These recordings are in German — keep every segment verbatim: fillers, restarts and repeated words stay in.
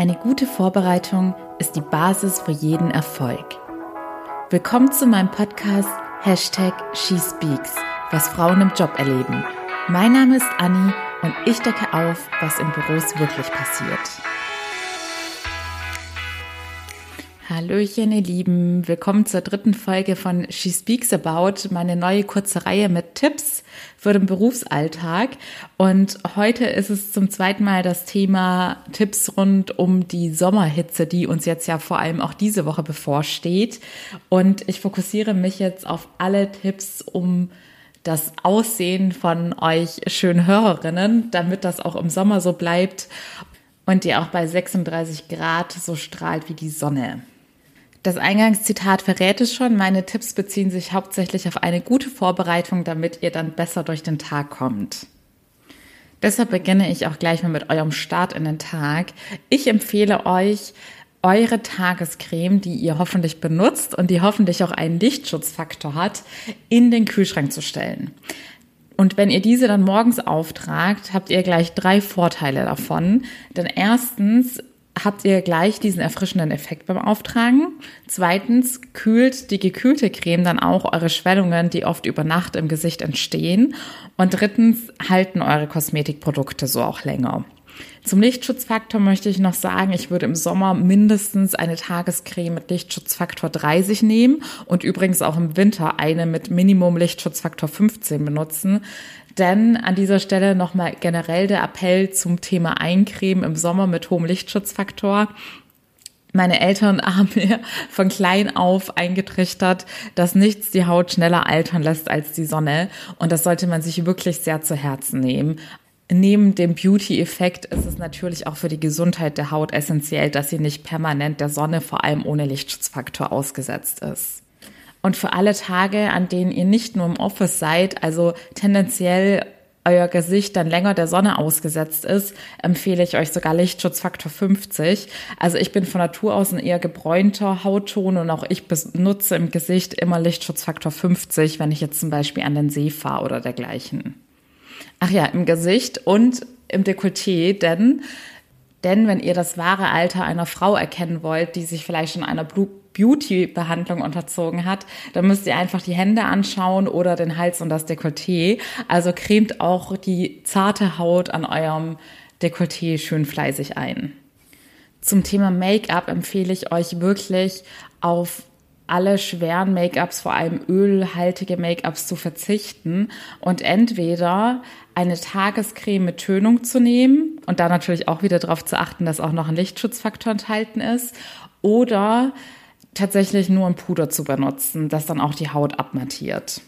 Eine gute Vorbereitung ist die Basis für jeden Erfolg. Willkommen zu meinem Podcast Hashtag SheSpeaks, was Frauen im Job erleben. Mein Name ist Anni und ich decke auf, was in Büros wirklich passiert. Hallöchen, ihr Lieben. Willkommen zur dritten Folge von She Speaks About, meine neue kurze Reihe mit Tipps für den Berufsalltag. Und heute ist es zum zweiten Mal das Thema Tipps rund um die Sommerhitze, die uns jetzt ja vor allem auch diese Woche bevorsteht. Und ich fokussiere mich jetzt auf alle Tipps, um das Aussehen von euch schönen Hörerinnen, damit das auch im Sommer so bleibt und ihr auch bei sechsunddreißig Grad so strahlt wie die Sonne. Das Eingangszitat verrät es schon, meine Tipps beziehen sich hauptsächlich auf eine gute Vorbereitung, damit ihr dann besser durch den Tag kommt. Deshalb beginne ich auch gleich mal mit eurem Start in den Tag. Ich empfehle euch eure Tagescreme, die ihr hoffentlich benutzt und die hoffentlich auch einen Lichtschutzfaktor hat, in den Kühlschrank zu stellen. Und wenn ihr diese dann morgens auftragt, habt ihr gleich drei Vorteile davon. Denn erstens habt ihr gleich diesen erfrischenden Effekt beim Auftragen. Zweitens kühlt die gekühlte Creme dann auch eure Schwellungen, die oft über Nacht im Gesicht entstehen. Und drittens halten eure Kosmetikprodukte so auch länger. Zum Lichtschutzfaktor möchte ich noch sagen, ich würde im Sommer mindestens eine Tagescreme mit Lichtschutzfaktor dreißig nehmen und übrigens auch im Winter eine mit Minimum Lichtschutzfaktor fünfzehn benutzen. Denn an dieser Stelle nochmal generell der Appell zum Thema Eincremen im Sommer mit hohem Lichtschutzfaktor. Meine Eltern haben mir von klein auf eingetrichtert, dass nichts die Haut schneller altern lässt als die Sonne. Und das sollte man sich wirklich sehr zu Herzen nehmen. Neben dem Beauty-Effekt ist es natürlich auch für die Gesundheit der Haut essentiell, dass sie nicht permanent der Sonne, vor allem ohne Lichtschutzfaktor, ausgesetzt ist. Und für alle Tage, an denen ihr nicht nur im Office seid, also tendenziell euer Gesicht dann länger der Sonne ausgesetzt ist, empfehle ich euch sogar Lichtschutzfaktor fünfzig. Also ich bin von Natur aus ein eher gebräunter Hautton und auch ich benutze im Gesicht immer Lichtschutzfaktor fünfzig, wenn ich jetzt zum Beispiel an den See fahre oder dergleichen. Ach ja, im Gesicht und im Dekolleté, denn, denn wenn ihr das wahre Alter einer Frau erkennen wollt, die sich vielleicht schon einer Blue-Beauty-Behandlung unterzogen hat, dann müsst ihr einfach die Hände anschauen oder den Hals und das Dekolleté. Also cremt auch die zarte Haut an eurem Dekolleté schön fleißig ein. Zum Thema Make-up empfehle ich euch wirklich auf alle schweren Make-ups, vor allem ölhaltige Make-ups, zu verzichten und entweder eine Tagescreme mit Tönung zu nehmen und da natürlich auch wieder darauf zu achten, dass auch noch ein Lichtschutzfaktor enthalten ist oder tatsächlich nur ein Puder zu benutzen, das dann auch die Haut abmattiert.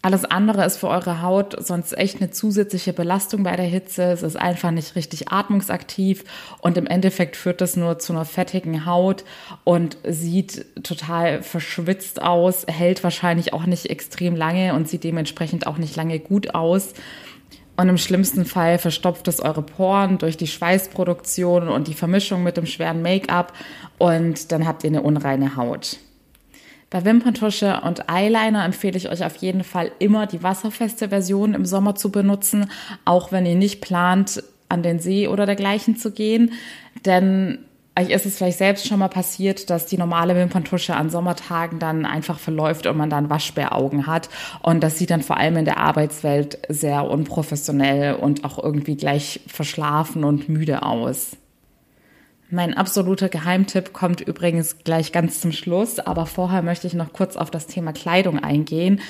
Alles andere ist für eure Haut sonst echt eine zusätzliche Belastung bei der Hitze. Es ist einfach nicht richtig atmungsaktiv und im Endeffekt führt das nur zu einer fettigen Haut und sieht total verschwitzt aus, hält wahrscheinlich auch nicht extrem lange und sieht dementsprechend auch nicht lange gut aus. Und im schlimmsten Fall verstopft es eure Poren durch die Schweißproduktion und die Vermischung mit dem schweren Make-up und dann habt ihr eine unreine Haut. Bei Wimperntusche und Eyeliner empfehle ich euch auf jeden Fall immer die wasserfeste Version im Sommer zu benutzen, auch wenn ihr nicht plant, an den See oder dergleichen zu gehen. Denn euch ist es vielleicht selbst schon mal passiert, dass die normale Wimperntusche an Sommertagen dann einfach verläuft und man dann Waschbäraugen hat. Und das sieht dann vor allem in der Arbeitswelt sehr unprofessionell und auch irgendwie gleich verschlafen und müde aus. Mein absoluter Geheimtipp kommt übrigens gleich ganz zum Schluss, aber vorher möchte ich noch kurz auf das Thema Kleidung eingehen.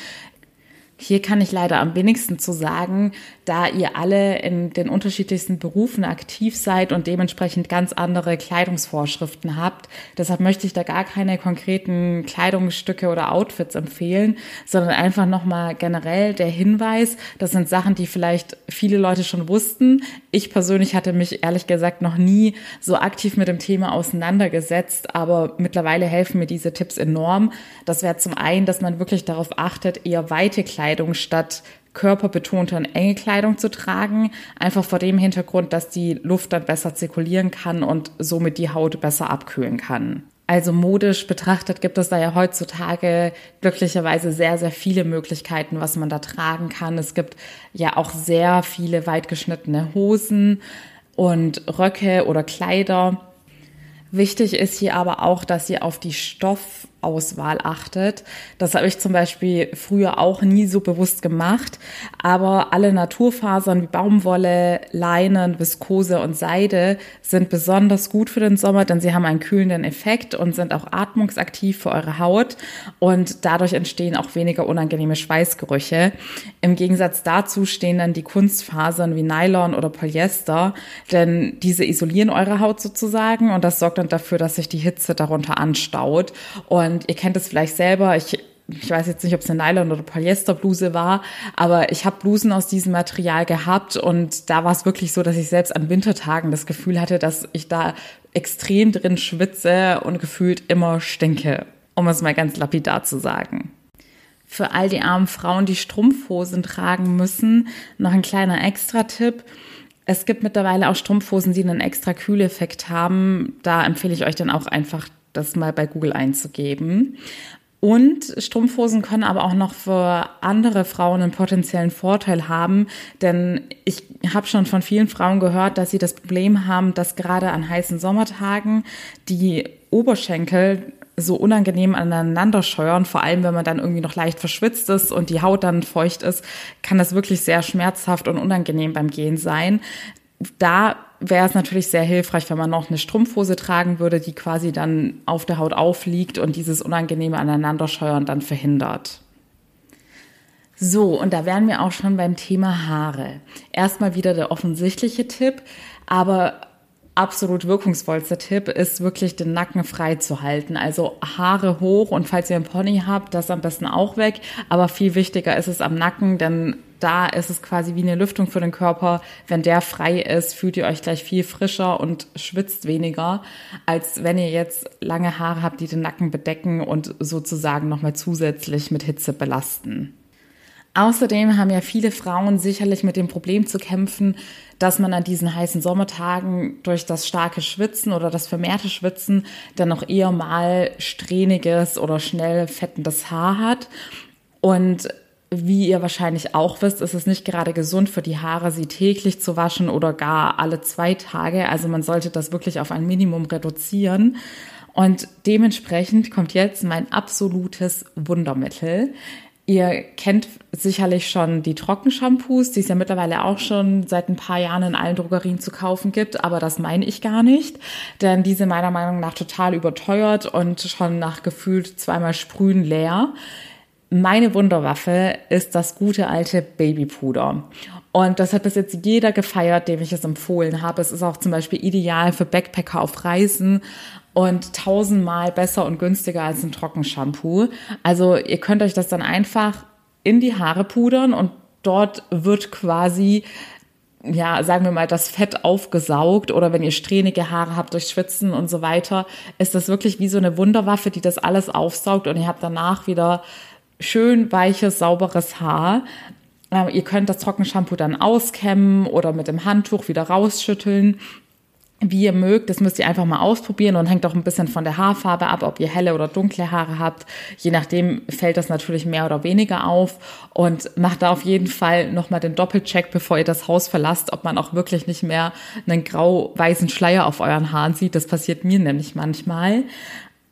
Hier kann ich leider am wenigsten zu sagen, da ihr alle in den unterschiedlichsten Berufen aktiv seid und dementsprechend ganz andere Kleidungsvorschriften habt. Deshalb möchte ich da gar keine konkreten Kleidungsstücke oder Outfits empfehlen, sondern einfach nochmal generell der Hinweis, das sind Sachen, die vielleicht viele Leute schon wussten. Ich persönlich hatte mich ehrlich gesagt noch nie so aktiv mit dem Thema auseinandergesetzt, aber mittlerweile helfen mir diese Tipps enorm. Das wäre zum einen, dass man wirklich darauf achtet, eher weite Kleidung statt körperbetonte und enge Kleidung zu tragen, einfach vor dem Hintergrund, dass die Luft dann besser zirkulieren kann und somit die Haut besser abkühlen kann. Also modisch betrachtet gibt es da ja heutzutage glücklicherweise sehr, sehr viele Möglichkeiten, was man da tragen kann. Es gibt ja auch sehr viele weit geschnittene Hosen und Röcke oder Kleider. Wichtig ist hier aber auch, dass ihr auf die Stoffauswahl achtet. Das habe ich zum Beispiel früher auch nie so bewusst gemacht. Aber alle Naturfasern wie Baumwolle, Leinen, Viskose und Seide sind besonders gut für den Sommer, denn sie haben einen kühlenden Effekt und sind auch atmungsaktiv für eure Haut. Und dadurch entstehen auch weniger unangenehme Schweißgerüche. Im Gegensatz dazu stehen dann die Kunstfasern wie Nylon oder Polyester, denn diese isolieren eure Haut sozusagen und das sorgt und dafür, dass sich die Hitze darunter anstaut. Und ihr kennt es vielleicht selber, ich, ich weiß jetzt nicht, ob es eine Nylon- oder Polyesterbluse war, aber ich habe Blusen aus diesem Material gehabt und da war es wirklich so, dass ich selbst an Wintertagen das Gefühl hatte, dass ich da extrem drin schwitze und gefühlt immer stinke, um es mal ganz lapidar zu sagen. Für all die armen Frauen, die Strumpfhosen tragen müssen, noch ein kleiner Extra-Tipp. Es gibt mittlerweile auch Strumpfhosen, die einen extra Kühleffekt haben. Da empfehle ich euch dann auch einfach, das mal bei Google einzugeben. Und Strumpfhosen können aber auch noch für andere Frauen einen potenziellen Vorteil haben, denn ich habe schon von vielen Frauen gehört, dass sie das Problem haben, dass gerade an heißen Sommertagen die Oberschenkel so unangenehm aneinander scheuern, vor allem wenn man dann irgendwie noch leicht verschwitzt ist und die Haut dann feucht ist, kann das wirklich sehr schmerzhaft und unangenehm beim Gehen sein. Da wäre es natürlich sehr hilfreich, wenn man noch eine Strumpfhose tragen würde, die quasi dann auf der Haut aufliegt und dieses unangenehme Aneinanderscheuern dann verhindert. So, und da wären wir auch schon beim Thema Haare. Erstmal wieder der offensichtliche Tipp, aber absolut wirkungsvollster Tipp ist wirklich, den Nacken frei zu halten. Also Haare hoch und falls ihr einen Pony habt, das am besten auch weg. Aber viel wichtiger ist es am Nacken, denn da ist es quasi wie eine Lüftung für den Körper. Wenn der frei ist, fühlt ihr euch gleich viel frischer und schwitzt weniger, als wenn ihr jetzt lange Haare habt, die den Nacken bedecken und sozusagen nochmal zusätzlich mit Hitze belasten. Außerdem haben ja viele Frauen sicherlich mit dem Problem zu kämpfen, dass man an diesen heißen Sommertagen durch das starke Schwitzen oder das vermehrte Schwitzen dann auch eher mal strähniges oder schnell fettendes Haar hat. Und wie ihr wahrscheinlich auch wisst, ist es nicht gerade gesund für die Haare, sie täglich zu waschen oder gar alle zwei Tage. Also man sollte das wirklich auf ein Minimum reduzieren. Und dementsprechend kommt jetzt mein absolutes Wundermittel. Ihr kennt sicherlich schon die Trockenshampoos, die es ja mittlerweile auch schon seit ein paar Jahren in allen Drogerien zu kaufen gibt, aber das meine ich gar nicht, denn die sind meiner Meinung nach total überteuert und schon nach gefühlt zweimal Sprühen leer. Meine Wunderwaffe ist das gute alte Babypuder. Und das hat bis jetzt jeder gefeiert, dem ich es empfohlen habe. Es ist auch zum Beispiel ideal für Backpacker auf Reisen und tausendmal besser und günstiger als ein Trockenshampoo. Also ihr könnt euch das dann einfach in die Haare pudern und dort wird quasi, ja, sagen wir mal, das Fett aufgesaugt oder wenn ihr strähnige Haare habt durch Schwitzen und so weiter, ist das wirklich wie so eine Wunderwaffe, die das alles aufsaugt und ihr habt danach wieder schön weiches, sauberes Haar. Ihr könnt das Trockenshampoo dann auskämmen oder mit dem Handtuch wieder rausschütteln, wie ihr mögt. Das müsst ihr einfach mal ausprobieren und hängt auch ein bisschen von der Haarfarbe ab, ob ihr helle oder dunkle Haare habt. Je nachdem fällt das natürlich mehr oder weniger auf und macht da auf jeden Fall nochmal den Doppelcheck, bevor ihr das Haus verlasst, ob man auch wirklich nicht mehr einen grau-weißen Schleier auf euren Haaren sieht. Das passiert mir nämlich manchmal.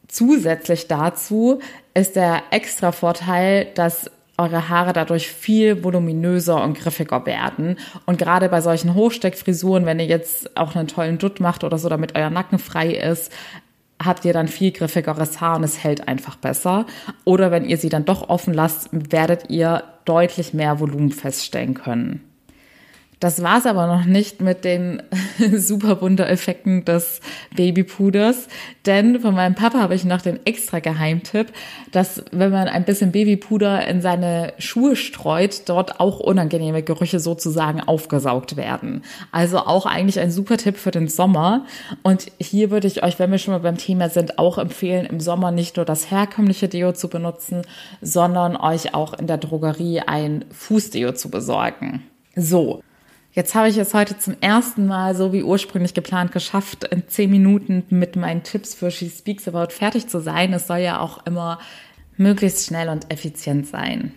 Zusätzlich dazu ist der extra Vorteil, dass eure Haare dadurch viel voluminöser und griffiger werden. Und gerade bei solchen Hochsteckfrisuren, wenn ihr jetzt auch einen tollen Dutt macht oder so, damit euer Nacken frei ist, habt ihr dann viel griffigeres Haar und es hält einfach besser. Oder wenn ihr sie dann doch offen lasst, werdet ihr deutlich mehr Volumen feststellen können. Das war's aber noch nicht mit den super Wundereffekten des Babypuders, denn von meinem Papa habe ich noch den extra Geheimtipp, dass wenn man ein bisschen Babypuder in seine Schuhe streut, dort auch unangenehme Gerüche sozusagen aufgesaugt werden. Also auch eigentlich ein super Tipp für den Sommer. Und hier würde ich euch, wenn wir schon mal beim Thema sind, auch empfehlen, im Sommer nicht nur das herkömmliche Deo zu benutzen, sondern euch auch in der Drogerie ein Fußdeo zu besorgen. So. Jetzt habe ich es heute zum ersten Mal, so wie ursprünglich geplant, geschafft, in zehn Minuten mit meinen Tipps für She Speaks About fertig zu sein. Es soll ja auch immer möglichst schnell und effizient sein.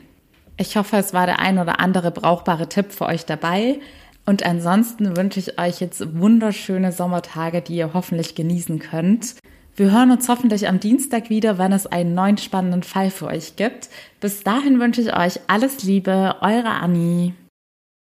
Ich hoffe, es war der ein oder andere brauchbare Tipp für euch dabei. Und ansonsten wünsche ich euch jetzt wunderschöne Sommertage, die ihr hoffentlich genießen könnt. Wir hören uns hoffentlich am Dienstag wieder, wenn es einen neuen spannenden Fall für euch gibt. Bis dahin wünsche ich euch alles Liebe, eure Anni.